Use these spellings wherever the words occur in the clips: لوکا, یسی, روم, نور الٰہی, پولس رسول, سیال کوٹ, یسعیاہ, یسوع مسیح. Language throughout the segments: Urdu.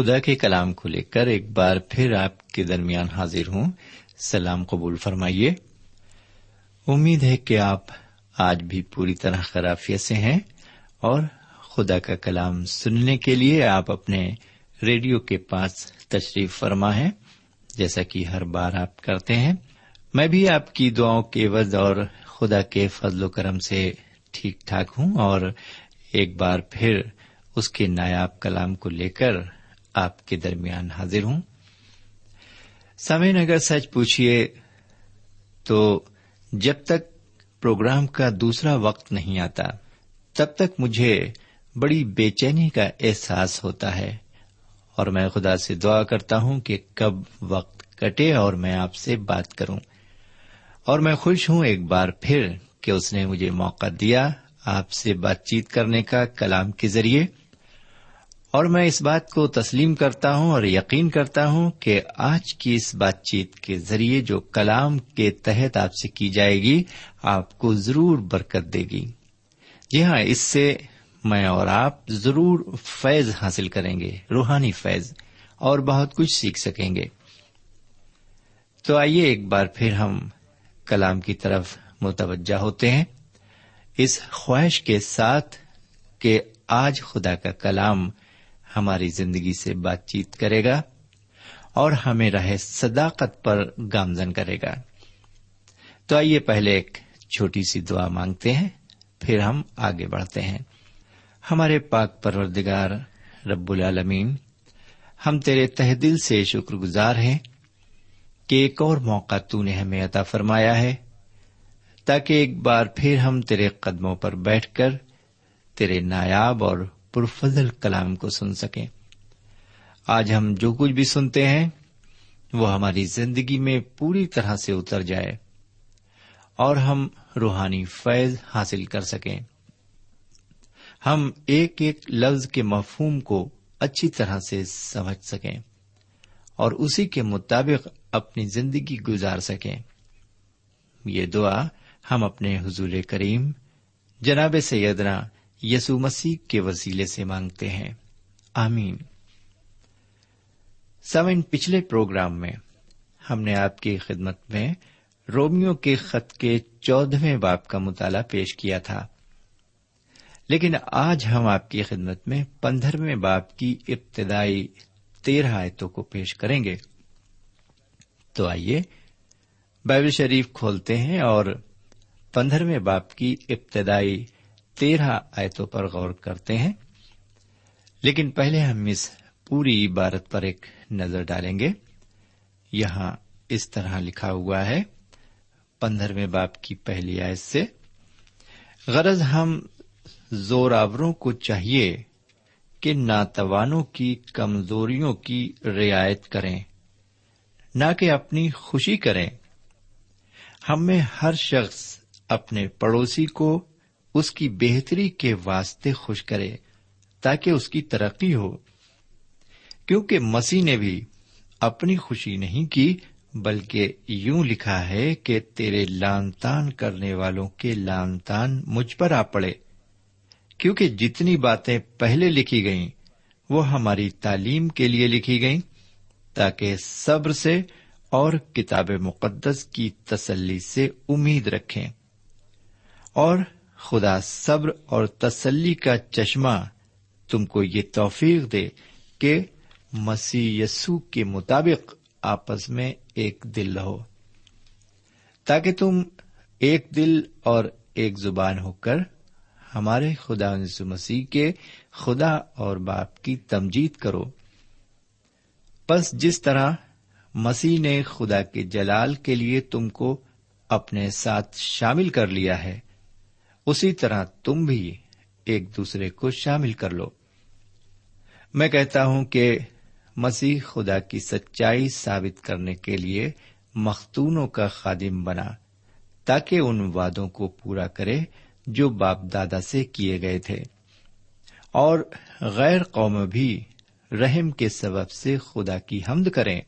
خدا کے کلام کو لے کر ایک بار پھر آپ کے درمیان حاضر ہوں. سلام قبول فرمائیے. امید ہے کہ آپ آج بھی پوری طرح خیریت سے ہیں اور خدا کا کلام سننے کے لیے آپ اپنے ریڈیو کے پاس تشریف فرما ہے، جیسا کہ ہر بار آپ کرتے ہیں. میں بھی آپ کی دعاؤں کے عوض اور خدا کے فضل و کرم سے ٹھیک ٹھاک ہوں، اور ایک بار پھر اس کے نایاب کلام کو لے کر آپ کے درمیان حاضر ہوں. سامعین، اگر سچ پوچھیے تو جب تک پروگرام کا دوسرا وقت نہیں آتا تب تک مجھے بڑی بے چینی کا احساس ہوتا ہے، اور میں خدا سے دعا کرتا ہوں کہ کب وقت کٹے اور میں آپ سے بات کروں. اور میں خوش ہوں ایک بار پھر کہ اس نے مجھے موقع دیا آپ سے بات چیت کرنے کا کلام کے ذریعے، اور میں اس بات کو تسلیم کرتا ہوں اور یقین کرتا ہوں کہ آج کی اس بات چیت کے ذریعے جو کلام کے تحت آپ سے کی جائے گی آپ کو ضرور برکت دے گی. جی ہاں، اس سے میں اور آپ ضرور فیض حاصل کریں گے، روحانی فیض، اور بہت کچھ سیکھ سکیں گے. تو آئیے ایک بار پھر ہم کلام کی طرف متوجہ ہوتے ہیں، اس خواہش کے ساتھ کہ آج خدا کا کلام ہماری زندگی سے بات چیت کرے گا اور ہمیں راہ صداقت پر گامزن کرے گا. تو آئیے پہلے ایک چھوٹی سی دعا مانگتے ہیں، پھر ہم آگے بڑھتے ہیں. ہمارے پاک پروردگار رب العالمین، ہم تیرے تہ دل سے شکر گزار ہیں کہ ایک اور موقع تو نے ہمیں عطا فرمایا ہے تاکہ ایک بار پھر ہم تیرے قدموں پر بیٹھ کر تیرے نایاب اور پرفضل کلام کو سن سکیں. آج ہم جو کچھ بھی سنتے ہیں وہ ہماری زندگی میں پوری طرح سے اتر جائے اور ہم روحانی فیض حاصل کر سکیں. ہم ایک ایک لفظ کے مفہوم کو اچھی طرح سے سمجھ سکیں اور اسی کے مطابق اپنی زندگی گزار سکیں. یہ دعا ہم اپنے حضور کریم جناب سیدنا یسوع مسیح کے وسیلے سے مانگتے ہیں، آمین. سامعین، پچھلے پروگرام میں ہم نے آپ کی خدمت میں رومیوں کے خط کے 14 باب کا مطالعہ پیش کیا تھا، لیکن آج ہم آپ کی خدمت میں 15 باب کی ابتدائی 13 آیتوں کو پیش کریں گے. تو آئیے بائبل شریف کھولتے ہیں اور 15 باب کی ابتدائی 13 آیتوں پر غور کرتے ہیں، لیکن پہلے ہم اس پوری عبارت پر ایک نظر ڈالیں گے. یہاں اس طرح لکھا ہوا ہے 15 باب کی پہلی آیت سے، غرض ہم زور آوروں کو چاہیے کہ ناتوانوں کی کمزوریوں کی رعایت کریں، نہ کہ اپنی خوشی کریں. ہم میں ہر شخص اپنے پڑوسی کو اس کی بہتری کے واسطے خوش کرے تاکہ اس کی ترقی ہو، کیونکہ مسیح نے بھی اپنی خوشی نہیں کی، بلکہ یوں لکھا ہے کہ تیرے لعن تان کرنے والوں کے لعن تان مجھ پر آ پڑے، کیونکہ جتنی باتیں پہلے لکھی گئیں وہ ہماری تعلیم کے لیے لکھی گئیں تاکہ صبر سے اور کتاب مقدس کی تسلی سے امید رکھیں، اور خدا صبر اور تسلی کا چشمہ تم کو یہ توفیق دے کہ مسیح یسوع کے مطابق آپس میں ایک دل رہو، تاکہ تم ایک دل اور ایک زبان ہو کر ہمارے خدا یسوع مسیح کے خدا اور باپ کی تمجید کرو. پس جس طرح مسیح نے خدا کے جلال کے لیے تم کو اپنے ساتھ شامل کر لیا ہے، اسی طرح تم بھی ایک دوسرے کو شامل کر لو. میں کہتا ہوں کہ مسیح خدا کی سچائی ثابت کرنے کے لیے مختونوں کا خادم بنا تاکہ ان وعدوں کو پورا کرے جو باپ دادا سے کیے گئے تھے، اور غیر قوم بھی رحم کے سبب سے خدا کی حمد کریں.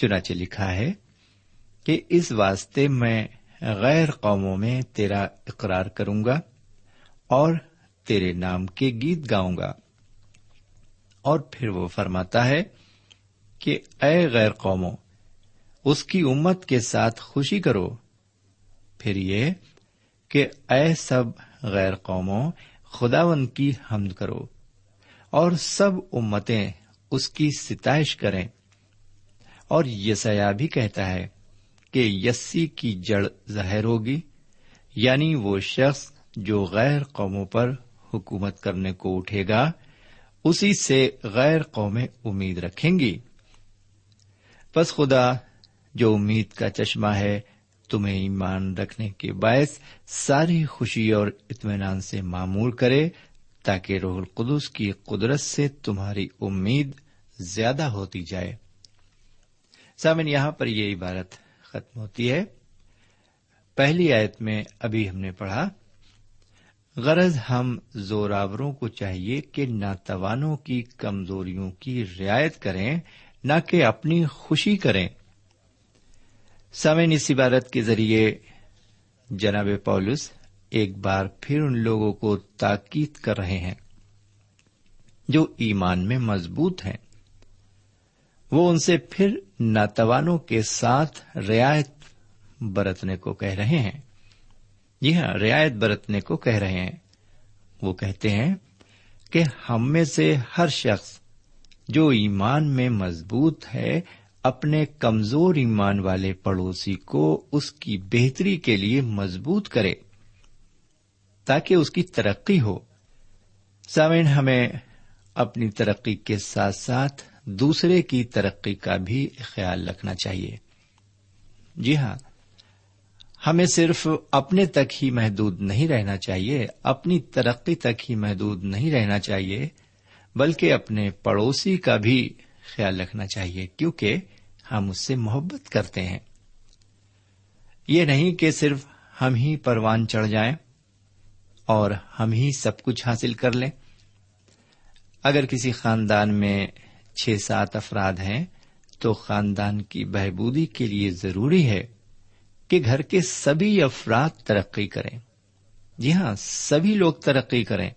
چنانچہ لکھا ہے کہ اس واسطے میں غیر قوموں میں تیرا اقرار کروں گا اور تیرے نام کے گیت گاؤں گا، اور پھر وہ فرماتا ہے کہ اے غیر قوموں، اس کی امت کے ساتھ خوشی کرو. پھر یہ کہ اے سب غیر قوموں، خداوند کی حمد کرو اور سب امتیں اس کی ستائش کریں. اور یسعیاہ بھی کہتا ہے کہ یسی کی جڑ ظاہر ہوگی، یعنی وہ شخص جو غیر قوموں پر حکومت کرنے کو اٹھے گا، اسی سے غیر قومیں امید رکھیں گی. پس خدا جو امید کا چشمہ ہے، تمہیں ایمان رکھنے کے باعث ساری خوشی اور اطمینان سے معمور کرے، تاکہ روح القدس کی قدرت سے تمہاری امید زیادہ ہوتی جائے. سامن، یہاں پر یہ عبارت ختم ہوتی ہے. پہلی آیت میں ابھی ہم نے پڑھا، غرض ہم زوراوروں کو چاہیے کہ ناتوانوں کی کمزوریوں کی رعایت کریں، نہ کہ اپنی خوشی کریں. سامعین، اس عبارت کے ذریعے جناب پولس ایک بار پھر ان لوگوں کو تاکید کر رہے ہیں جو ایمان میں مضبوط ہیں. وہ ان سے پھر ناتوانوں کے ساتھ رعایت برتنے کو کہہ رہے ہیں. جی ہاں، رعایت برتنے کو کہہ رہے ہیں. وہ کہتے ہیں کہ ہم میں سے ہر شخص جو ایمان میں مضبوط ہے، اپنے کمزور ایمان والے پڑوسی کو اس کی بہتری کے لیے مضبوط کرے تاکہ اس کی ترقی ہو. سامعین، ہمیں اپنی ترقی کے ساتھ ساتھ دوسرے کی ترقی کا بھی خیال رکھنا چاہیے. جی ہاں، ہمیں صرف اپنے تک ہی محدود نہیں رہنا چاہیے، اپنی ترقی تک ہی محدود نہیں رہنا چاہیے، بلکہ اپنے پڑوسی کا بھی خیال رکھنا چاہیے، کیونکہ ہم اس سے محبت کرتے ہیں. یہ نہیں کہ صرف ہم ہی پروان چڑھ جائیں اور ہم ہی سب کچھ حاصل کر لیں. اگر کسی خاندان میں 6-7 افراد ہیں تو خاندان کی بہبودی کے لیے ضروری ہے کہ گھر کے سبھی افراد ترقی کریں. جی ہاں، سبھی لوگ ترقی کریں.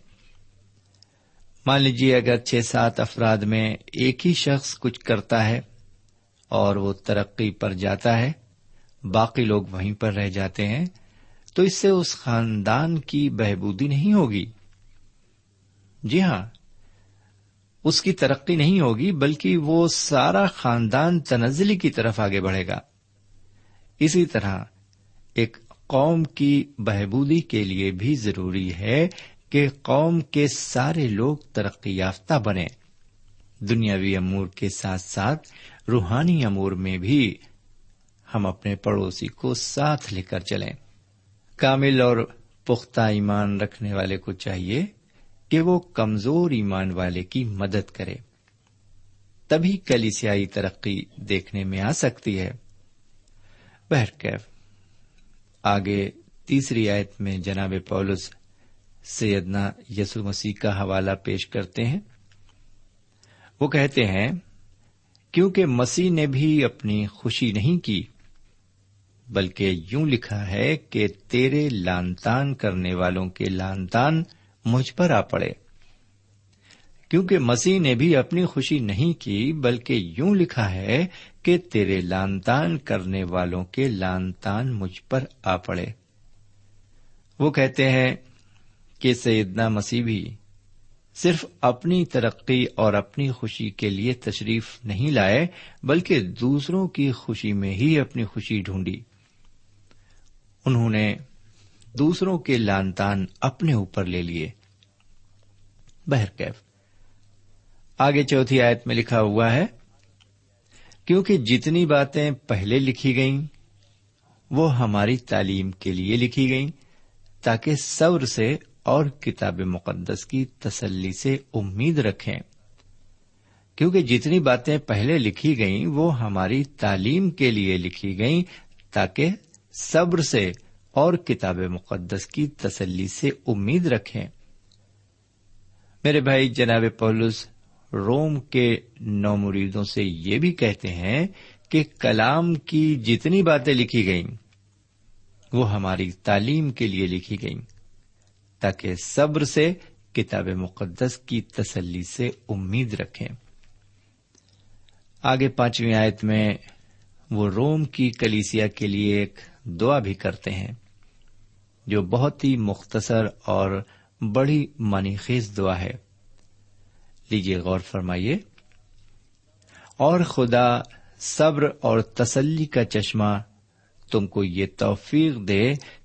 مان لیجیے اگر 6-7 افراد میں ایک ہی شخص کچھ کرتا ہے اور وہ ترقی پر جاتا ہے، باقی لوگ وہیں پر رہ جاتے ہیں، تو اس سے اس خاندان کی بہبودی نہیں ہوگی. جی ہاں، اس کی ترقی نہیں ہوگی، بلکہ وہ سارا خاندان تنزلی کی طرف آگے بڑھے گا. اسی طرح ایک قوم کی بہبودی کے لیے بھی ضروری ہے کہ قوم کے سارے لوگ ترقی یافتہ بنیں. دنیاوی امور کے ساتھ ساتھ روحانی امور میں بھی ہم اپنے پڑوسی کو ساتھ لے کر چلیں. کامل اور پختہ ایمان رکھنے والے کو چاہیے کہ وہ کمزور ایمان والے کی مدد کرے، تبھی کلیسیائی ترقی دیکھنے میں آ سکتی ہے. بہرکیف، آگے تیسری آیت میں جناب پولس سیدنا یسوع مسیح کا حوالہ پیش کرتے ہیں. وہ کہتے ہیں، کیونکہ مسیح نے بھی اپنی خوشی نہیں کی، بلکہ یوں لکھا ہے کہ تیرے لانتان کرنے والوں کے لانتان مجھ پر آ پڑے. کیونکہ مسیح نے بھی اپنی خوشی نہیں کی، بلکہ یوں لکھا ہے کہ تیرے لانتان کرنے والوں کے لانتان مجھ پر آ پڑے. وہ کہتے ہیں کہ سیدنا مسیح بھی صرف اپنی ترقی اور اپنی خوشی کے لیے تشریف نہیں لائے، بلکہ دوسروں کی خوشی میں ہی اپنی خوشی ڈھونڈی. انہوں نے دوسروں کے لانتان اپنے اوپر لے لیے. بہرکیف، آگے چوتھی آیت میں لکھا ہوا ہے، کیونکہ جتنی باتیں پہلے لکھی گئیں وہ ہماری تعلیم کے لیے لکھی گئیں، تاکہ صبر سے اور کتاب مقدس کی تسلی سے امید رکھیں. کیونکہ جتنی باتیں پہلے لکھی گئیں وہ ہماری تعلیم کے لیے لکھی گئیں، تاکہ صبر سے اور کتاب مقدس کی تسلی سے امید رکھیں. میرے بھائی، جناب پولس روم کے نو مریدوں سے یہ بھی کہتے ہیں کہ کلام کی جتنی باتیں لکھی گئیں وہ ہماری تعلیم کے لیے لکھی گئیں، تاکہ صبر سے کتاب مقدس کی تسلی سے امید رکھیں۔ آگے 5ویں آیت میں وہ روم کی کلیسیا کے لیے ایک دعا بھی کرتے ہیں جو بہت ہی مختصر اور بڑی معنی خیز دعا ہے۔ لیجیے غور فرمائیے، اور خدا صبر اور تسلی کا چشمہ تم کو یہ توفیق دے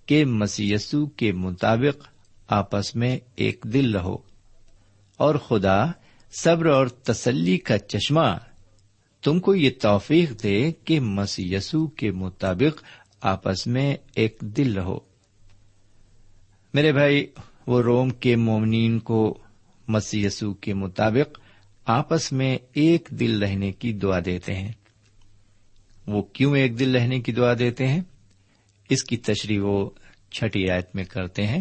کہ مسیح یسوع کے مطابق آپس میں ایک دل رہو، اور خدا صبر اور تسلی کا چشمہ تم کو یہ توفیق دے کہ مسیح یسوع کے مطابق آپس میں ایک دل رہو۔ میرے بھائی، وہ روم کے مومنین کو مسیح یسوع کے مطابق آپس میں ایک دل رہنے کی دعا دیتے ہیں۔ وہ کیوں ایک دل رہنے کی دعا دیتے ہیں، اس کی تشریح وہ 6 آیت میں کرتے ہیں۔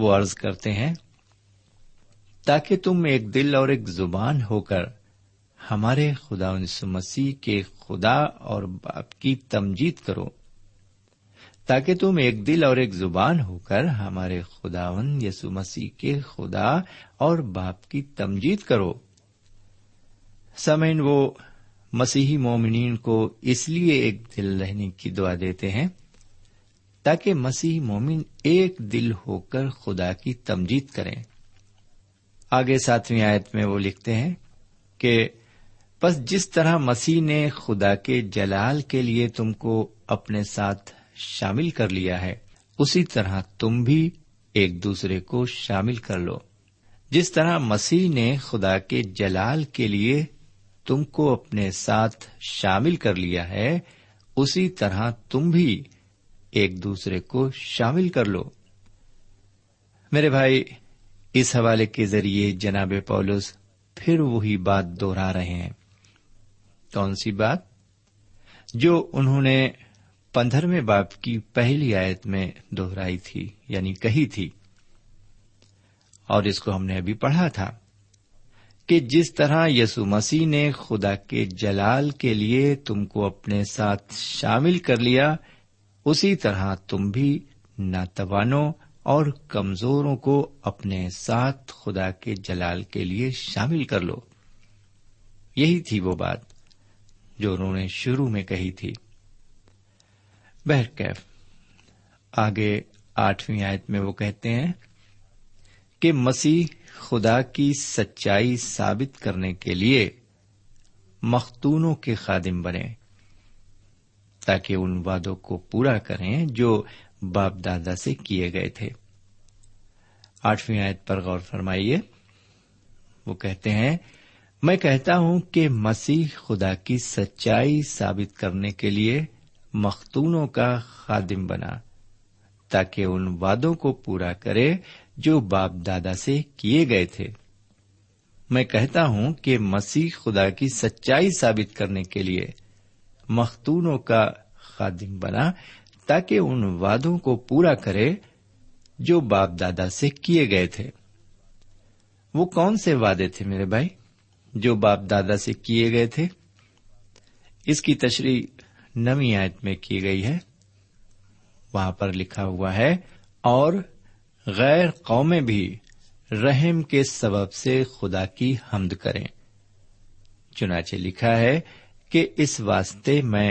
وہ عرض کرتے ہیں، تاکہ تم ایک دل اور ایک زبان ہو کر ہمارے خدا یسوع مسیح کے خدا اور باپ کی تمجید کرو، تاکہ تم ایک دل اور ایک زبان ہو کر ہمارے خداوند یسوع مسیح کے خدا اور باپ کی تمجید کرو۔ سامعین، وہ مسیحی مومنین کو اس لیے ایک دل رہنے کی دعا دیتے ہیں تاکہ مسیحی مومن ایک دل ہو کر خدا کی تمجید کریں۔ آگے 7ویں آیت میں وہ لکھتے ہیں کہ پس جس طرح مسیح نے خدا کے جلال کے لیے تم کو اپنے ساتھ شامل کر لیا ہے، اسی طرح تم بھی ایک دوسرے کو شامل کر لو۔ جس طرح مسیح نے خدا کے جلال کے لیے تم کو اپنے ساتھ شامل کر لیا ہے، اسی طرح تم بھی ایک دوسرے کو شامل کر لو۔ میرے بھائی، اس حوالے کے ذریعے جناب پولس پھر وہی بات دوہرا رہے ہیں۔ کون سی بات؟ جو انہوں نے 15ویں باب کی 1 آیت میں دوہرائی تھی، یعنی کہی تھی، اور اس کو ہم نے ابھی پڑھا تھا کہ جس طرح یسوع مسیح نے خدا کے جلال کے لیے تم کو اپنے ساتھ شامل کر لیا، اسی طرح تم بھی ناتوانوں اور کمزوروں کو اپنے ساتھ خدا کے جلال کے لیے شامل کر لو۔ یہی تھی وہ بات جو انہوں نے شروع میں کہی تھی۔ بہرکیف، آگے 8ویں آیت میں وہ کہتے ہیں کہ مسیح خدا کی سچائی ثابت کرنے کے لیے مختونوں کے خادم بنے، تاکہ ان وعدوں کو پورا کریں جو باپ دادا سے کیے گئے تھے۔ 8ویں آیت پر غور فرمائیے، وہ کہتے ہیں، میں کہتا ہوں کہ مسیح خدا کی سچائی ثابت کرنے کے لیے مختونوں کا خادم بنا، تاکہ ان وعدوں کو پورا کرے جو باپ دادا سے کیے گئے تھے۔ میں کہتا ہوں کہ مسیح خدا کی سچائی ثابت کرنے کے لیے مختونوں کا خادم بنا، تاکہ ان وعدوں کو پورا کرے جو باپ دادا سے کیے گئے تھے۔ وہ کون سے وعدے تھے میرے بھائی جو باپ دادا سے کیے گئے تھے؟ اس کی تشریح 9 آیت میں کی گئی ہے۔ وہاں پر لکھا ہوا ہے، اور غیر قومیں بھی رحم کے سبب سے خدا کی حمد کریں، چنانچہ لکھا ہے کہ اس واسطے میں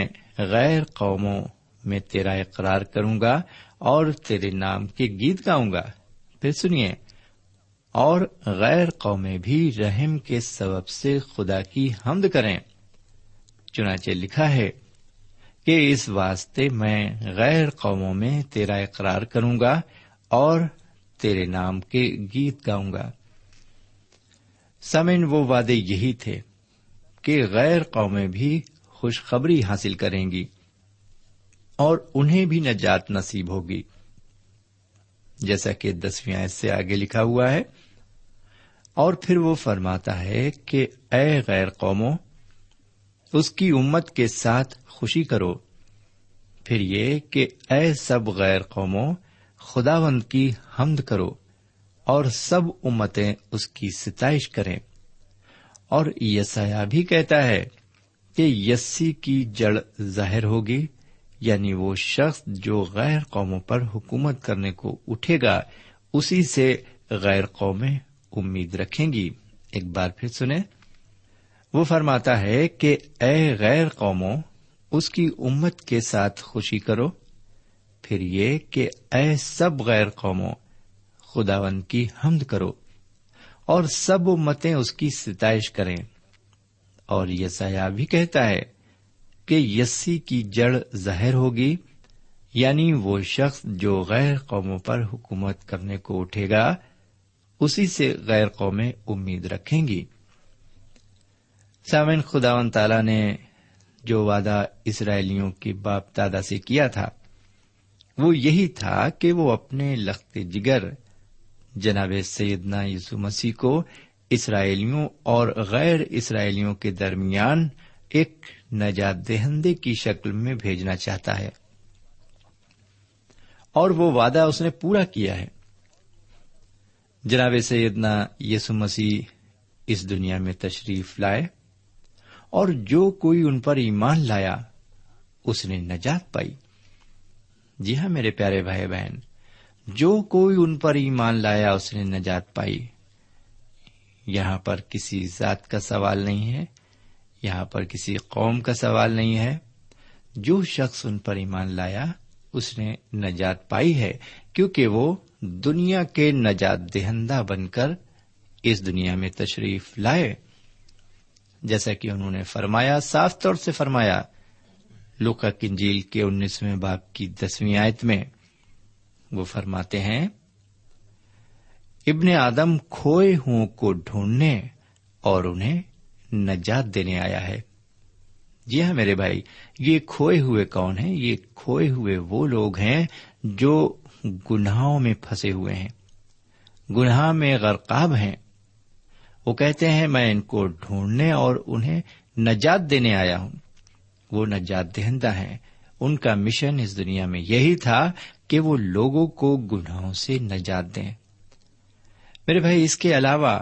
غیر قوموں میں تیرا اقرار کروں گا اور تیرے نام کے گیت گاؤں گا۔ پھر سنیے، اور غیر قومیں بھی رحم کے سبب سے خدا کی حمد کریں، چنانچہ لکھا ہے کہ اس واسطے میں غیر قوموں میں تیرا اقرار کروں گا اور تیرے نام کے گیت گاؤں گا۔ سامعین، وہ وعدے یہی تھے کہ غیر قومیں بھی خوشخبری حاصل کریں گی اور انہیں بھی نجات نصیب ہوگی، جیسا کہ 10ویں آیت سے آگے لکھا ہوا ہے۔ اور پھر وہ فرماتا ہے کہ اے غیر قوموں، اس کی امت کے ساتھ خوشی کرو۔ پھر یہ کہ اے سب غیر قوموں، خداوند کی حمد کرو اور سب امتیں اس کی ستائش کریں۔ اور یسعیاہ بھی کہتا ہے کہ یسی کی جڑ ظاہر ہوگی، یعنی وہ شخص جو غیر قوموں پر حکومت کرنے کو اٹھے گا، اسی سے غیر قومیں امید رکھیں گی۔ ایک بار پھر سنیں، وہ فرماتا ہے کہ اے غیر قوموں، اس کی امت کے ساتھ خوشی کرو۔ پھر یہ کہ اے سب غیر قوموں، خداوند کی حمد کرو اور سب امتیں اس کی ستائش کریں۔ اور یسعیاہ بھی کہتا ہے کہ یسی کی جڑ ظاہر ہوگی، یعنی وہ شخص جو غیر قوموں پر حکومت کرنے کو اٹھے گا، اسی سے غیر قومیں امید رکھیں گی۔ سامعین، خداوند تعالیٰ نے جو وعدہ اسرائیلیوں کے باپ دادا سے کیا تھا وہ یہی تھا کہ وہ اپنے لخت جگر جناب سیدنا یسوع مسیح کو اسرائیلیوں اور غیر اسرائیلیوں کے درمیان ایک نجات دہندے کی شکل میں بھیجنا چاہتا ہے، اور وہ وعدہ اس نے پورا کیا ہے۔ جناب سیدنا یسوع مسیح اس دنیا میں تشریف لائے، اور جو کوئی ان پر ایمان لایا اس نے نجات پائی۔ جی ہاں میرے پیارے بھائی بہن، جو کوئی ان پر ایمان لایا اس نے نجات پائی۔ یہاں پر کسی ذات کا سوال نہیں ہے، یہاں پر کسی قوم کا سوال نہیں ہے۔ جو شخص ان پر ایمان لایا اس نے نجات پائی ہے، کیونکہ وہ دنیا کے نجات دہندہ بن کر اس دنیا میں تشریف لائے، جیسا کہ انہوں نے فرمایا، صاف طور سے فرمایا۔ لوکا کی انجیل کے 19 باب کی 10 آیت میں وہ فرماتے ہیں، ابن آدم کھوئے ہوں کو ڈھونڈنے اور انہیں نجات دینے آیا ہے۔ جی ہاں میرے بھائی، یہ کھوئے ہوئے کون ہیں؟ یہ کھوئے ہوئے وہ لوگ ہیں جو گناہوں میں پھنسے ہوئے ہیں، گناہ میں غرقاب ہیں۔ وہ کہتے ہیں میں ان کو ڈھونڈنے اور انہیں نجات دینے آیا ہوں۔ وہ نجات دہندہ ہیں، ان کا مشن اس دنیا میں یہی تھا کہ وہ لوگوں کو گناہوں سے نجات دیں۔ میرے بھائی، اس کے علاوہ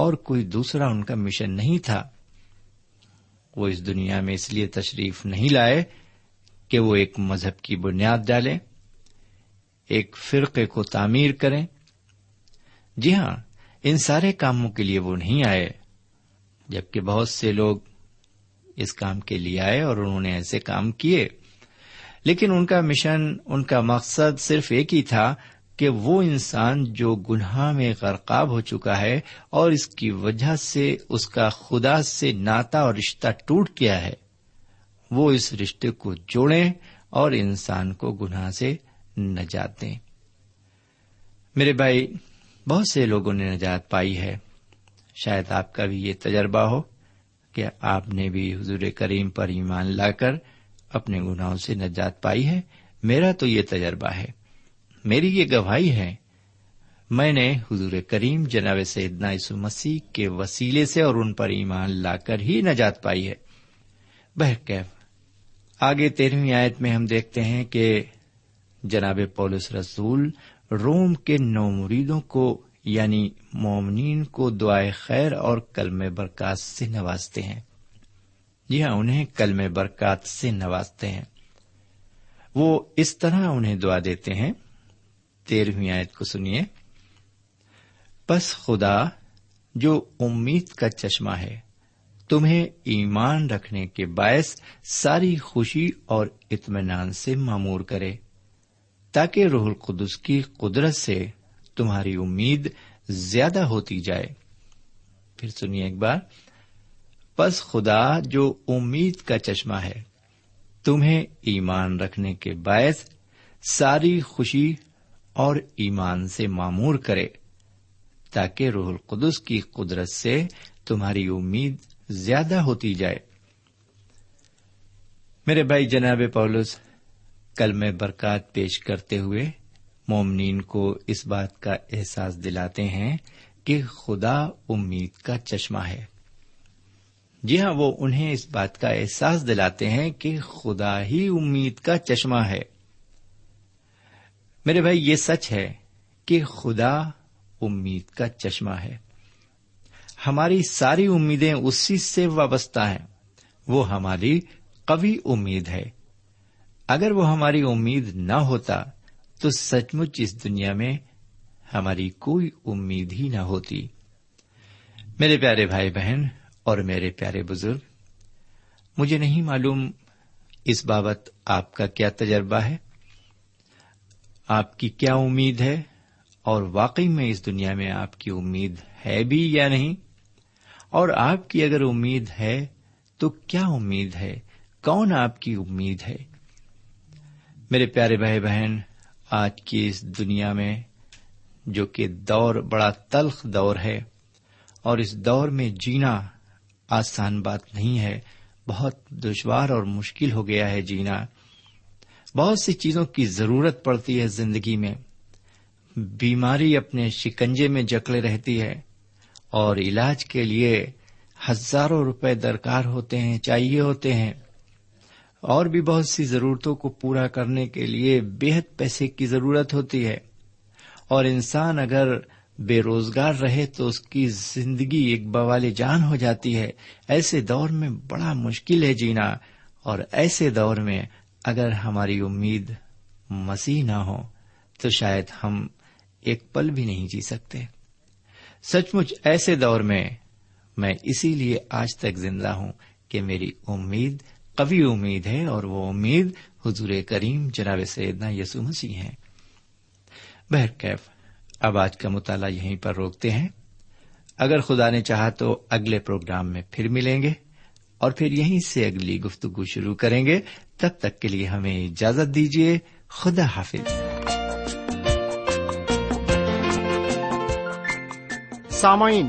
اور کوئی دوسرا ان کا مشن نہیں تھا۔ وہ اس دنیا میں اس لیے تشریف نہیں لائے کہ وہ ایک مذہب کی بنیاد ڈالیں، ایک فرقے کو تعمیر کریں۔ جی ہاں، ان سارے کاموں کے لیے وہ نہیں آئے، جبکہ بہت سے لوگ اس کام کے لیے آئے اور انہوں نے ایسے کام کیے، لیکن ان کا مشن، ان کا مقصد صرف ایک ہی تھا کہ وہ انسان جو گناہ میں غرقاب ہو چکا ہے اور اس کی وجہ سے اس کا خدا سے ناطہ اور رشتہ ٹوٹ گیا ہے، وہ اس رشتے کو جوڑیں اور انسان کو گناہ سے نجات دیں۔ میرے بھائی، بہت سے لوگوں نے نجات پائی ہے، شاید آپ کا بھی یہ تجربہ ہو کہ آپ نے بھی حضور کریم پر ایمان لا کر اپنے گناہوں سے نجات پائی ہے۔ میرا تو یہ تجربہ ہے، میری یہ گواہی ہے، میں نے حضور کریم جناب سیدنا یسوع مسیح کے وسیلے سے اور ان پر ایمان لا کر ہی نجات پائی ہے۔ بہرکیف آگے 13 آیت میں ہم دیکھتے ہیں کہ جناب پولس رسول روم کے 9 مریدوں کو، یعنی مومنین کو، دعائے خیر اور کلمہ برکات سے نوازتے ہیں۔ جی ہاں، انہیں کلمہ برکات سے نوازتے ہیں۔ وہ اس طرح انہیں دعا دیتے ہیں، 13 آیت کو سنیے، پس خدا جو امید کا چشمہ ہے، تمہیں ایمان رکھنے کے باعث ساری خوشی اور اطمینان سے معمور کرے، تاکہ روح القدس کی قدرت سے تمہاری امید زیادہ ہوتی جائے۔ پھر سنیے ایک بار، پس خدا جو امید کا چشمہ ہے، تمہیں ایمان رکھنے کے باعث ساری خوشی اور ایمان سے معمور کرے، تاکہ روح القدس کی قدرت سے تمہاری امید زیادہ ہوتی جائے۔ میرے بھائی، جناب پولس کلمہ برکات پیش کرتے ہوئے مومنین کو اس بات کا احساس دلاتے ہیں کہ خدا امید کا چشمہ ہے۔ جی ہاں، وہ انہیں اس بات کا احساس دلاتے ہیں کہ خدا ہی امید کا چشمہ ہے۔ میرے بھائی، یہ سچ ہے کہ خدا امید کا چشمہ ہے۔ ہماری ساری امیدیں اسی سے وابستہ ہیں، وہ ہماری قوی امید ہے۔ اگر وہ ہماری امید نہ ہوتا تو سچ مچ اس دنیا میں ہماری کوئی امید ہی نہ ہوتی۔ میرے پیارے بھائی بہن اور میرے پیارے بزرگ، مجھے نہیں معلوم اس بابت آپ کا کیا تجربہ ہے، آپ کی کیا امید ہے، اور واقعی میں اس دنیا میں آپ کی امید ہے بھی یا نہیں، اور آپ کی اگر امید ہے تو کیا امید ہے، کون آپ کی امید ہے۔ میرے پیارے بھائی بہن، آج کی اس دنیا میں جو کہ دور بڑا تلخ دور ہے، اور اس دور میں جینا آسان بات نہیں ہے، بہت دشوار اور مشکل ہو گیا ہے جینا۔ بہت سی چیزوں کی ضرورت پڑتی ہے زندگی میں، بیماری اپنے شکنجے میں جکڑے رہتی ہے، اور علاج کے لیے ہزاروں روپے درکار ہوتے ہیں، چاہیے ہوتے ہیں، اور بھی بہت سی ضرورتوں کو پورا کرنے کے لیے بےحد پیسے کی ضرورت ہوتی ہے، اور انسان اگر بے روزگار رہے تو اس کی زندگی ایک بوال جان ہو جاتی ہے۔ ایسے دور میں بڑا مشکل ہے جینا، اور ایسے دور میں اگر ہماری امید مسیح نہ ہو تو شاید ہم ایک پل بھی نہیں جی سکتے۔ سچ مچ ایسے دور میں اسی لیے آج تک زندہ ہوں کہ میری امید قوی امید ہے، اور وہ امید حضور کریم جناب سیدنا یسوع مسیح ہیں۔ بہرکیف اب آج کا مطالعہ یہیں پر روکتے ہیں۔ اگر خدا نے چاہا تو اگلے پروگرام میں پھر ملیں گے، اور پھر یہیں سے اگلی گفتگو شروع کریں گے۔ تب تک کے لیے ہمیں اجازت دیجیے، خدا حافظ۔ سامعین،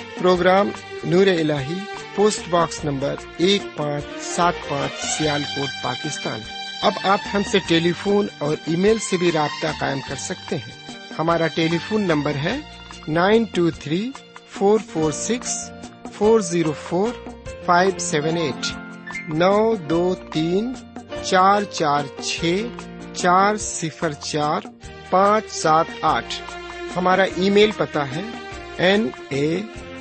programme نور الٰہی، post box number 1575، سیال کوٹ، Pakistan. اب آپ ہم سے ٹیلی فون اور ای میل سے بھی رابطہ قائم کر سکتے ہیں۔ ہمارا ٹیلی فون نمبر ہے 923446404578، 923446404578۔ ہمارا ای میل پتہ ہے